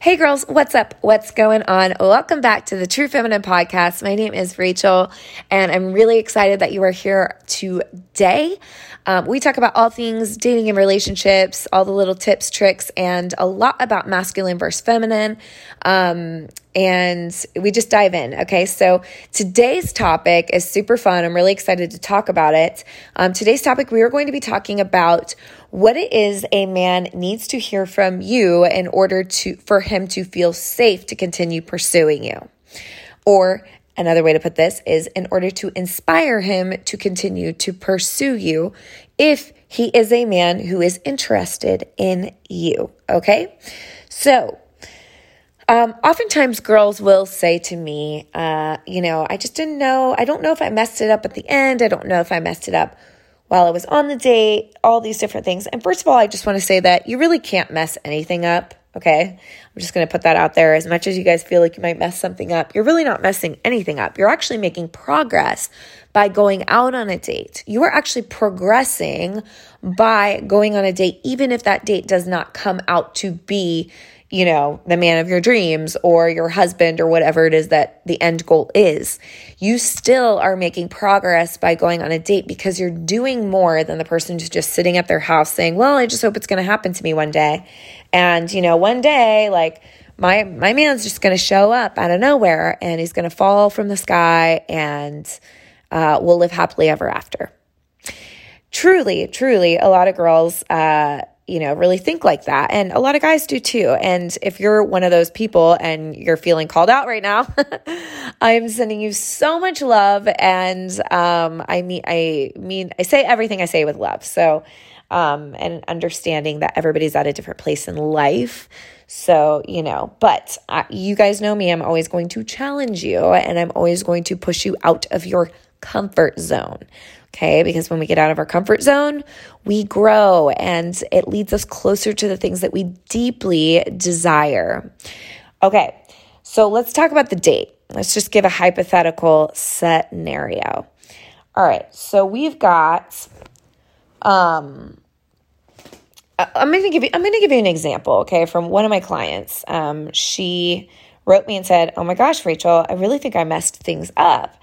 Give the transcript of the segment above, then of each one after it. Hey girls, what's up? What's going on? Welcome back to the True Feminine Podcast. My name is Rachel, and I'm really excited that you are here today. We talk about all things dating and relationships, all the little tips, tricks, and a lot about masculine versus feminine. And we just dive in, okay? So today's topic is super fun. I'm really excited to talk about it. Today's topic, we are going to be talking about what it is a man needs to hear from you in order for him to feel safe to continue pursuing you. Or another way to put this is in order to inspire him to continue to pursue you if he is a man who is interested in you, okay? So oftentimes girls will say to me, I just didn't know. I don't know if I messed it up at the end. I don't know if I messed it up while I was on the date, all these different things. And first of all, I just want to say that you really can't mess anything up. Okay. I'm just going to put that out there. As much as you guys feel like you might mess something up, you're really not messing anything up. You're actually making progress by going out on a date. You are actually progressing by going on a date, even if that date does not come out to be the man of your dreams or your husband or whatever it is that the end goal is. You still are making progress by going on a date because you're doing more than the person who's just sitting at their house saying, well, I just hope it's going to happen to me one day. And, one day, like my man's just going to show up out of nowhere and he's going to fall from the sky and we'll live happily ever after. Truly, a lot of girls, really think like that. And a lot of guys do too. And if you're one of those people and you're feeling called out right now, I'm sending you so much love. And I mean, I say everything I say with love. So, and understanding that everybody's at a different place in life. So, but you guys know me, I'm always going to challenge you and I'm always going to push you out of your comfort zone. Okay, because when we get out of our comfort zone, we grow and it leads us closer to the things that we deeply desire. Okay, so let's talk about the date. Let's just give a hypothetical scenario. All right, so we've got, I'm going to give you an example, okay, from one of my clients. She wrote me and said, oh my gosh, Rachel, I really think I messed things up.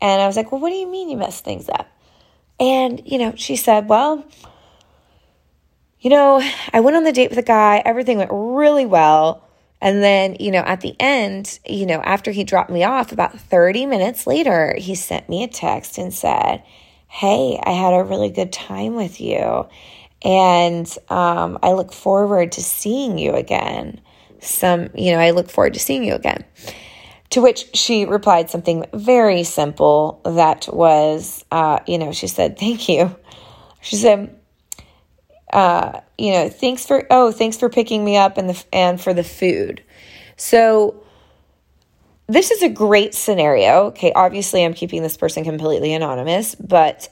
And I was like, well, what do you mean you messed things up? And, she said, well, I went on the date with a guy, everything went really well. And then, at the end, after he dropped me off about 30 minutes later, he sent me a text and said, hey, I had a really good time with you. And I look forward to seeing you again. To which she replied something very simple that was, she said, thank you. She said, thanks for picking me up and for the food. So this is a great scenario. Okay. Obviously I'm keeping this person completely anonymous, but,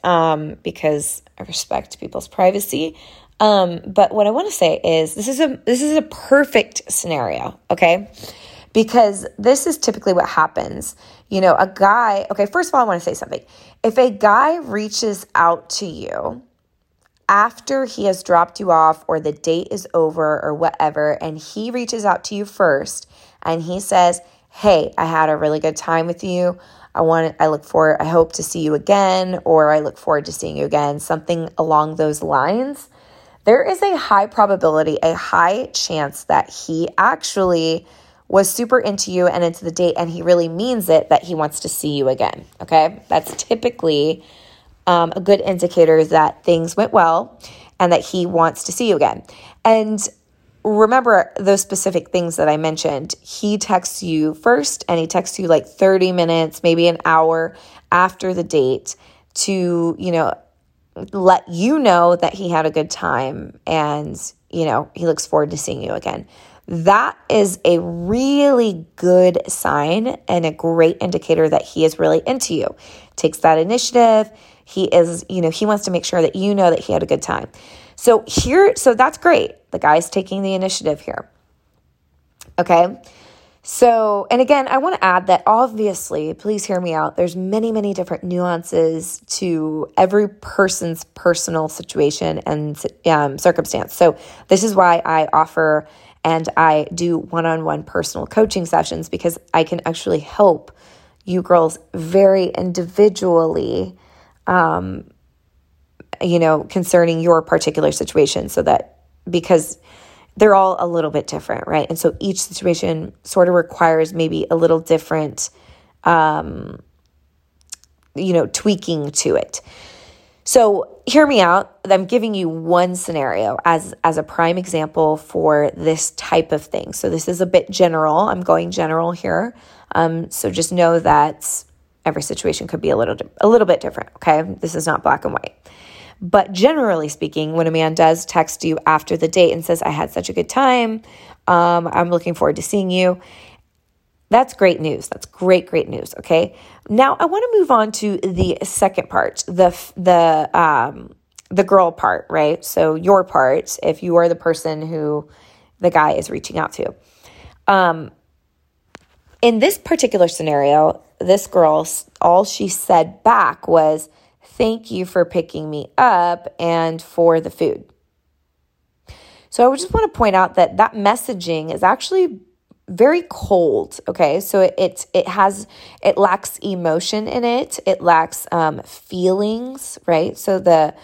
because I respect people's privacy. But what I want to say is this is a perfect scenario. Okay. Because this is typically what happens. A guy, okay, first of all, I want to say something. If a guy reaches out to you after he has dropped you off or the date is over or whatever, and he reaches out to you first and he says, hey, I had a really good time with you. I hope to see you again, or I look forward to seeing you again, something along those lines. There is a high probability, a high chance that he actually was super into you and into the date, and he really means it, that he wants to see you again, okay? That's typically a good indicator that things went well and that he wants to see you again. And remember those specific things that I mentioned. He texts you first, and he texts you like 30 minutes, maybe an hour after the date to, let you know that he had a good time and, he looks forward to seeing you again. That is a really good sign and a great indicator that he is really into you. Takes that initiative. He is, he wants to make sure that you know that he had a good time. So that's great. The guy's taking the initiative here. Okay. So, and again, I want to add that obviously, please hear me out. There's many, many different nuances to every person's personal situation and circumstance. So this is why I offer and I do one-on-one personal coaching sessions because I can actually help you girls very individually, concerning your particular situation because they're all a little bit different, right? And so each situation sort of requires maybe a little different, tweaking to it. So hear me out. I'm giving you one scenario as a prime example for this type of thing. So this is a bit general. I'm going general here. So just know that every situation could be a little bit different, okay? This is not black and white. But generally speaking, when a man does text you after the date and says, I had such a good time, I'm looking forward to seeing you, that's great news. That's great news, okay? Now, I want to move on to the second part, the girl part, right? So your part, if you are the person who the guy is reaching out to. In this particular scenario, this girl, all she said back was, thank you for picking me up and for the food. So I just want to point out that messaging is actually very cold, okay? So it lacks emotion in it. It lacks feelings, right? So the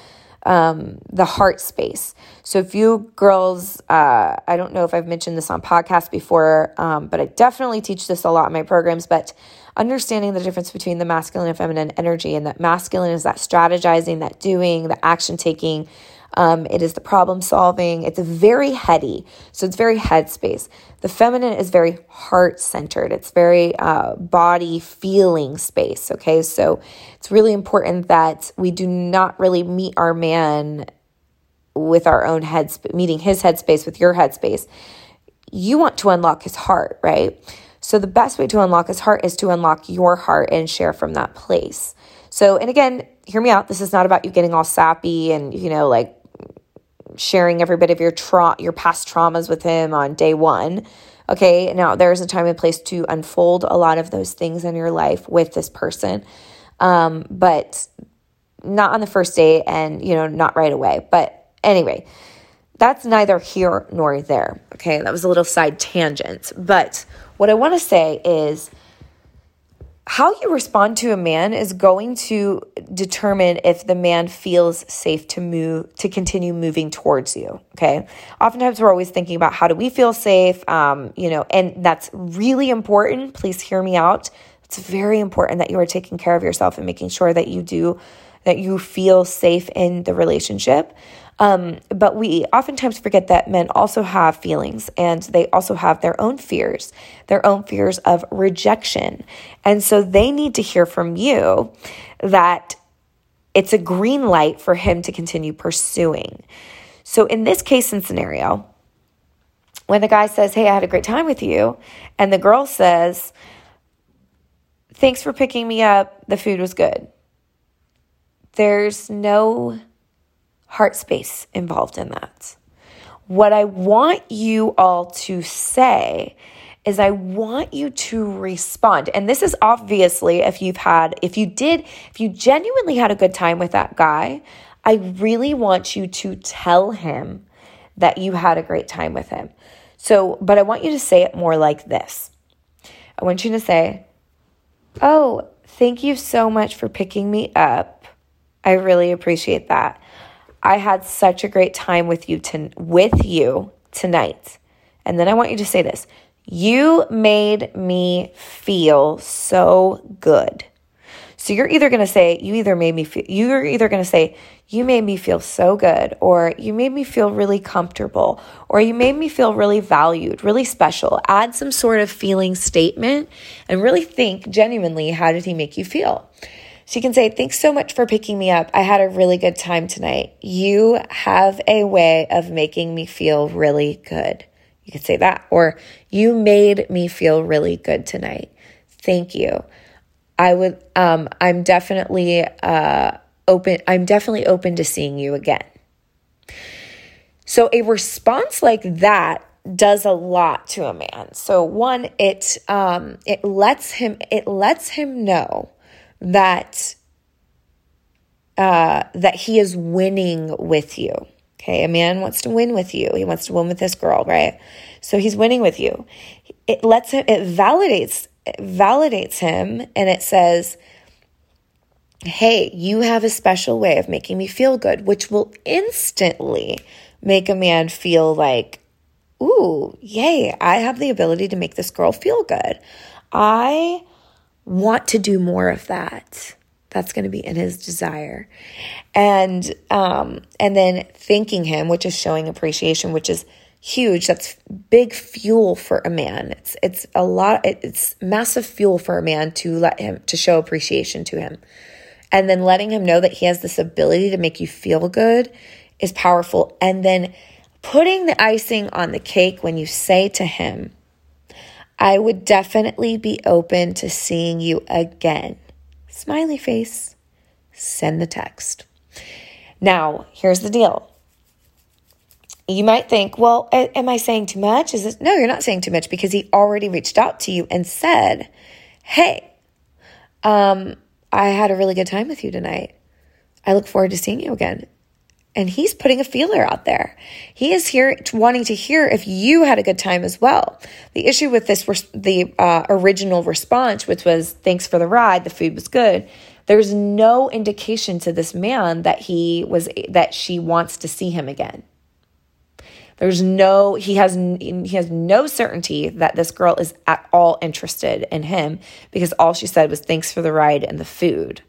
heart space. So if you girls, I don't know if I've mentioned this on podcasts before, but I definitely teach this a lot in my programs, but understanding the difference between the masculine and feminine energy, and that masculine is that strategizing, that doing, the action taking. It is the problem solving. It's very heady. So it's very headspace. The feminine is very heart centered. It's very body feeling space. Okay. So it's really important that we do not really meet our man with our own meeting his headspace with your headspace. You want to unlock his heart, right? So the best way to unlock his heart is to unlock your heart and share from that place. So, and again, hear me out. This is not about you getting all sappy and, sharing every bit of your past traumas with him on day one. Okay. Now there's a time and place to unfold a lot of those things in your life with this person. But not on the first day and, not right away. But anyway, that's neither here nor there. Okay. That was a little side tangent. But what I want to say is, how you respond to a man is going to determine if the man feels safe to continue moving towards you, okay? Oftentimes we're always thinking about how do we feel safe, and that's really important. Please hear me out. It's very important that you are taking care of yourself and making sure that you feel safe in the relationship. But we oftentimes forget that men also have feelings, and they also have their own fears of rejection. And so they need to hear from you that it's a green light for him to continue pursuing. So in this case and scenario, when the guy says, hey, I had a great time with you, and the girl says, thanks for picking me up, the food was good, there's no heart space involved in that. What I want you all to say is I want you to respond. And this is obviously if you genuinely had a good time with that guy, I really want you to tell him that you had a great time with him. So, but I want you to say it more like this. I want you to say, oh, thank you so much for picking me up. I really appreciate that. I had such a great time with you tonight. And then I want you to say this. You made me feel so good. So you're either going to say, you made me feel so good, or you made me feel really comfortable, or you made me feel really valued, really special. Add some sort of feeling statement and really think genuinely, how did he make you feel? She can say, thanks so much for picking me up. I had a really good time tonight. You have a way of making me feel really good. You could say that. Or you made me feel really good tonight. Thank you. I'm definitely open to seeing you again. So a response like that does a lot to a man. So one, it lets him know that he is winning with you. Okay, a man wants to win with you. He wants to win with this girl, right? So he's winning with you. It lets him, it validates him, and it says, hey, you have a special way of making me feel good, which will instantly make a man feel like, ooh, yay, I have the ability to make this girl feel good. I want to do more of that. That's going to be in his desire. And then thanking him, which is showing appreciation, which is huge. That's big fuel for a man. It's a lot. It's massive fuel for a man to show appreciation to him. And then letting him know that he has this ability to make you feel good is powerful. And then putting the icing on the cake when you say to him, I would definitely be open to seeing you again. Smiley face, send the text. Now, here's the deal. You might think, well, am I saying too much? No, you're not saying too much, because he already reached out to you and said, hey, I had a really good time with you tonight. I look forward to seeing you again. And he's putting a feeler out there. He is here wanting to hear if you had a good time as well. The issue with this, the original response, which was, thanks for the ride, the food was good. There's no indication to this man that she wants to see him again. He has no certainty that this girl is at all interested in him, because all she said was thanks for the ride and the food.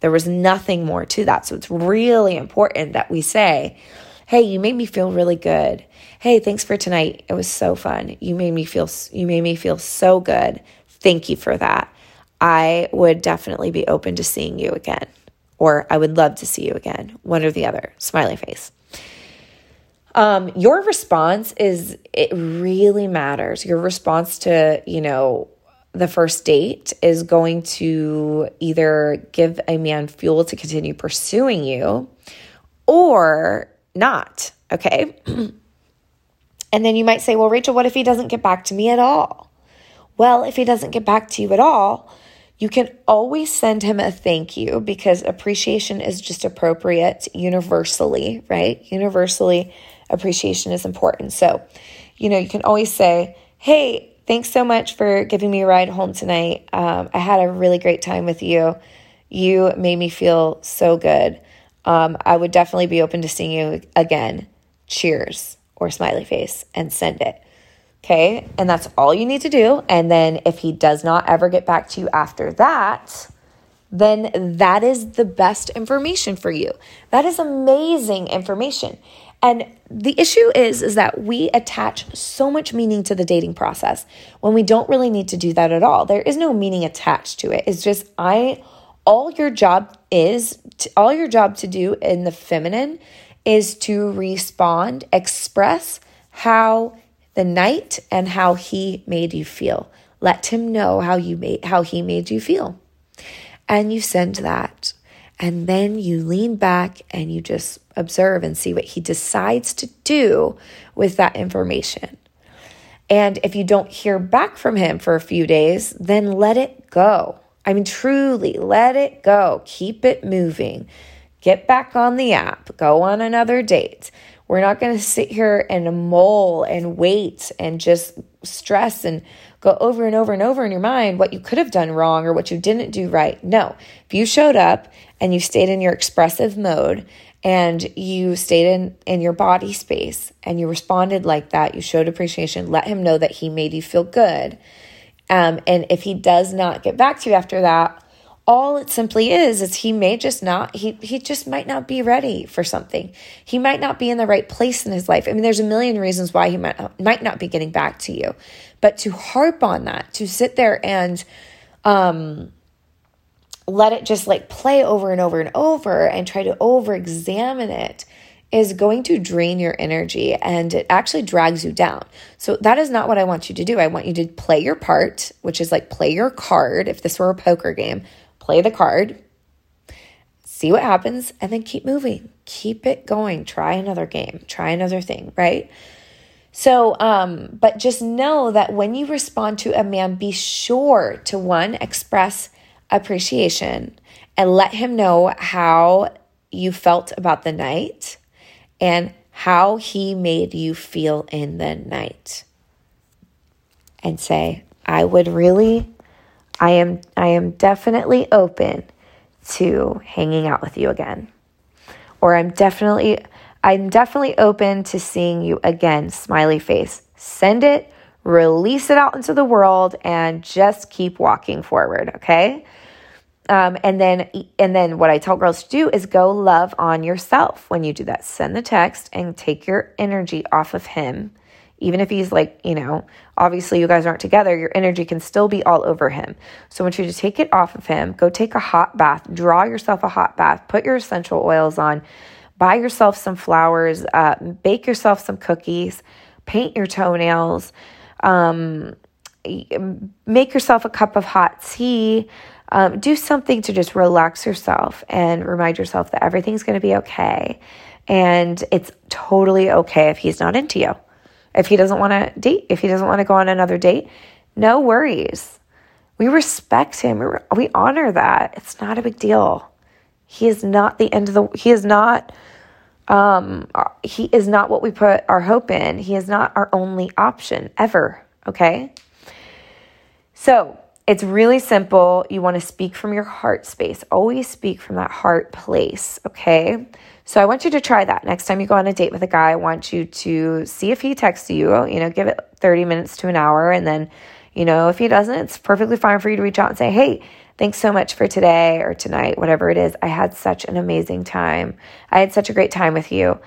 There was nothing more to that. So it's really important that we say, hey, you made me feel really good. Hey, thanks for tonight. It was so fun. You made me feel so good. Thank you for that. I would definitely be open to seeing you again, or I would love to see you again. One or the other. Smiley face. Your response it really matters. Your response to, the first date is going to either give a man fuel to continue pursuing you or not. Okay. And then you might say, well, Rachel, what if he doesn't get back to me at all? Well, if he doesn't get back to you at all, you can always send him a thank you, because appreciation is just appropriate universally, right? Universally, appreciation is important. So, you can always say, hey, thanks so much for giving me a ride home tonight. I had a really great time with you. You made me feel so good. I would definitely be open to seeing you again. Cheers, or smiley face, and send it. Okay, and that's all you need to do. And then if he does not ever get back to you after that, then that is the best information for you. That is amazing information. And the issue is that we attach so much meaning to the dating process when we don't really need to do that at all. There is no meaning attached to it. It's just, all your job to do in the feminine is to respond, express how the night and how he made you feel. Let him know how he made you feel. And you send that. And then you lean back and you just observe and see what he decides to do with that information. And if you don't hear back from him for a few days, then let it go. I mean, truly, let it go. Keep it moving. Get back on the app. Go on another date. We're not going to sit here and mull and wait and just stress and go over and over and over in your mind what you could have done wrong or what you didn't do right. No, if you showed up and you stayed in your expressive mode and you stayed in your body space and you responded like that, you showed appreciation, let him know that he made you feel good. And if he does not get back to you after that, all it simply is he may just not, he just might not be ready for something. He might not be in the right place in his life. I mean, there's a million reasons why he might not be getting back to you, but to harp on that, to sit there and, let it just play over and over and over and try to over-examine it is going to drain your energy, and it actually drags you down. So that is not what I want you to do. I want you to play your part, which is play your card. If this were a poker game, play the card, see what happens, and then keep moving. Keep it going. Try another game. Try another thing, right? So, but just know that when you respond to a man, be sure to, one, express appreciation and let him know how you felt about the night, and how he made you feel in the night. And say, I am definitely open to hanging out with you again. Or I'm definitely open to seeing you again, smiley face. Send it, release it out into the world, and just keep walking forward, okay? And then what I tell girls to do is go love on yourself when you do that. Send the text and take your energy off of him. Even if he's like, obviously you guys aren't together, your energy can still be all over him. So I want you to take it off of him. Go take a hot bath. Draw yourself a hot bath. Put your essential oils on. Buy yourself some flowers. Bake yourself some cookies. Paint your toenails. Make yourself a cup of hot tea. Do something to just relax yourself and remind yourself that everything's going to be okay. And it's totally okay if he's not into you. If he doesn't want to date, if he doesn't want to go on another date, no worries. We respect him. We honor that. It's not a big deal. He is not what we put our hope in. He is not our only option ever. Okay. So it's really simple. You want to speak from your heart space. Always speak from that heart place, okay? So I want you to try that. Next time you go on a date with a guy, I want you to see if he texts you, give it 30 minutes to an hour, and then, if he doesn't, it's perfectly fine for you to reach out and say, hey, thanks so much for today or tonight, whatever it is. I had such an amazing time. I had such a great time with you.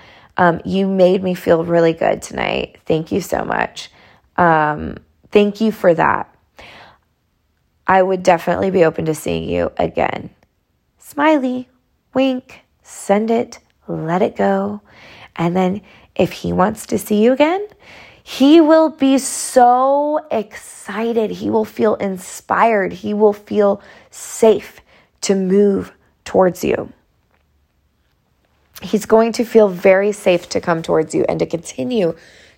You made me feel really good tonight. Thank you so much. Thank you for that. I would definitely be open to seeing you again. Smiley, wink, send it, let it go. And then if he wants to see you again, he will be so excited. He will feel inspired. He will feel safe to move towards you. He's going to feel very safe to come towards you and to continue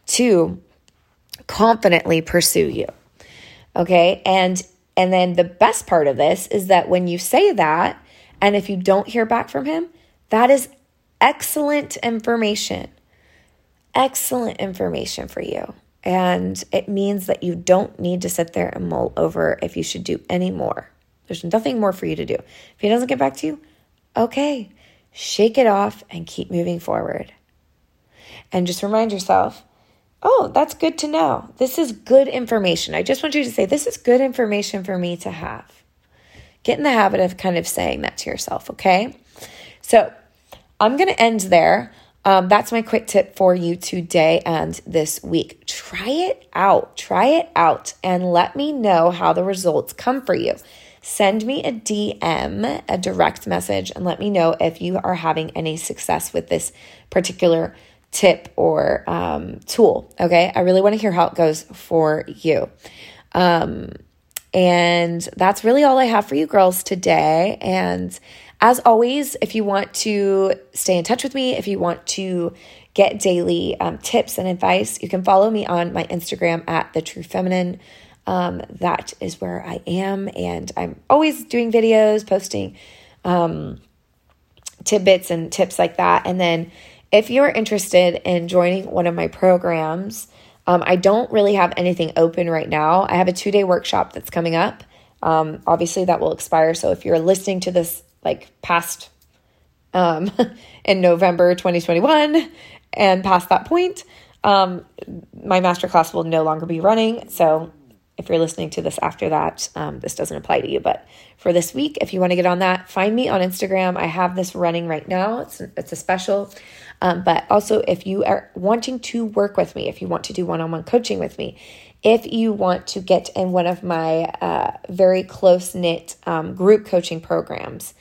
to confidently pursue you. Okay? And then the best part of this is that when you say that, and if you don't hear back from him, that is excellent information. Excellent information for you. And it means that you don't need to sit there and mull over if you should do any more. There's nothing more for you to do. If he doesn't get back to you, okay, shake it off and keep moving forward. And just remind yourself, oh, that's good to know. This is good information. I just want you to say, this is good information for me to have. Get in the habit of kind of saying that to yourself, okay? So I'm going to end there. That's my quick tip for you today and this week. Try it out, and let me know how the results come for you. Send me a DM, a direct message, and let me know if you are having any success with this particular tip or tool, okay? I really want to hear how it goes for you. And that's really all I have for you girls today. And as always, if you want to stay in touch with me, if you want to get daily tips and advice, you can follow me on my Instagram at The True Feminine. That is where I am. And I'm always doing videos, posting tidbits and tips like that. And then if you're interested in joining one of my programs, I don't really have anything open right now. I have a 2-day workshop that's coming up. Obviously, that will expire. So if you're listening to this past in November 2021 and past that point, my masterclass will no longer be running. So if you're listening to this after that, this doesn't apply to you. But for this week, if you want to get on that, find me on Instagram. I have this running right now. It's a special. But also, if you are wanting to work with me, if you want to do one-on-one coaching with me, if you want to get in one of my very close-knit group coaching programs,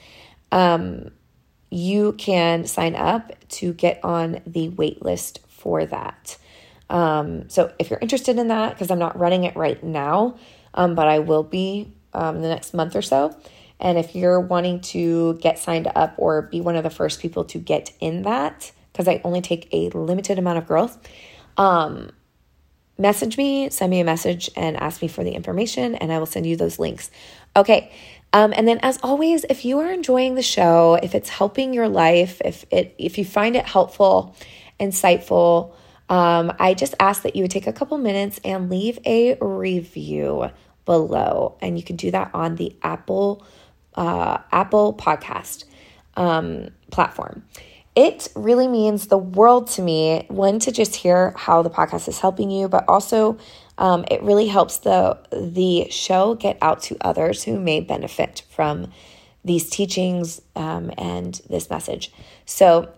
you can sign up to get on the wait list for that. So if you're interested in that, because I'm not running it right now, but I will be the next month or so. And if you're wanting to get signed up or be one of the first people to get in that, because I only take a limited amount of girls, message me, send me a message and ask me for the information, and I will send you those links. Okay. And then as always, if you are enjoying the show, if it's helping your life, if you find it helpful insightful. I just ask that you would take a couple minutes and leave a review below, and you can do that on the Apple Podcast platform. It really means the world to me, one, to just hear how the podcast is helping you, but also it really helps the show get out to others who may benefit from these teachings and this message. So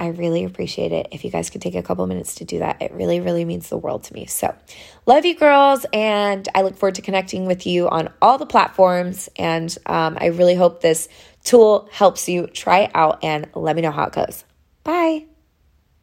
I really appreciate it if you guys could take a couple minutes to do that. It really, really means the world to me. So love you girls, and I look forward to connecting with you on all the platforms, and I really hope this tool helps you try it out, and let me know how it goes. Bye.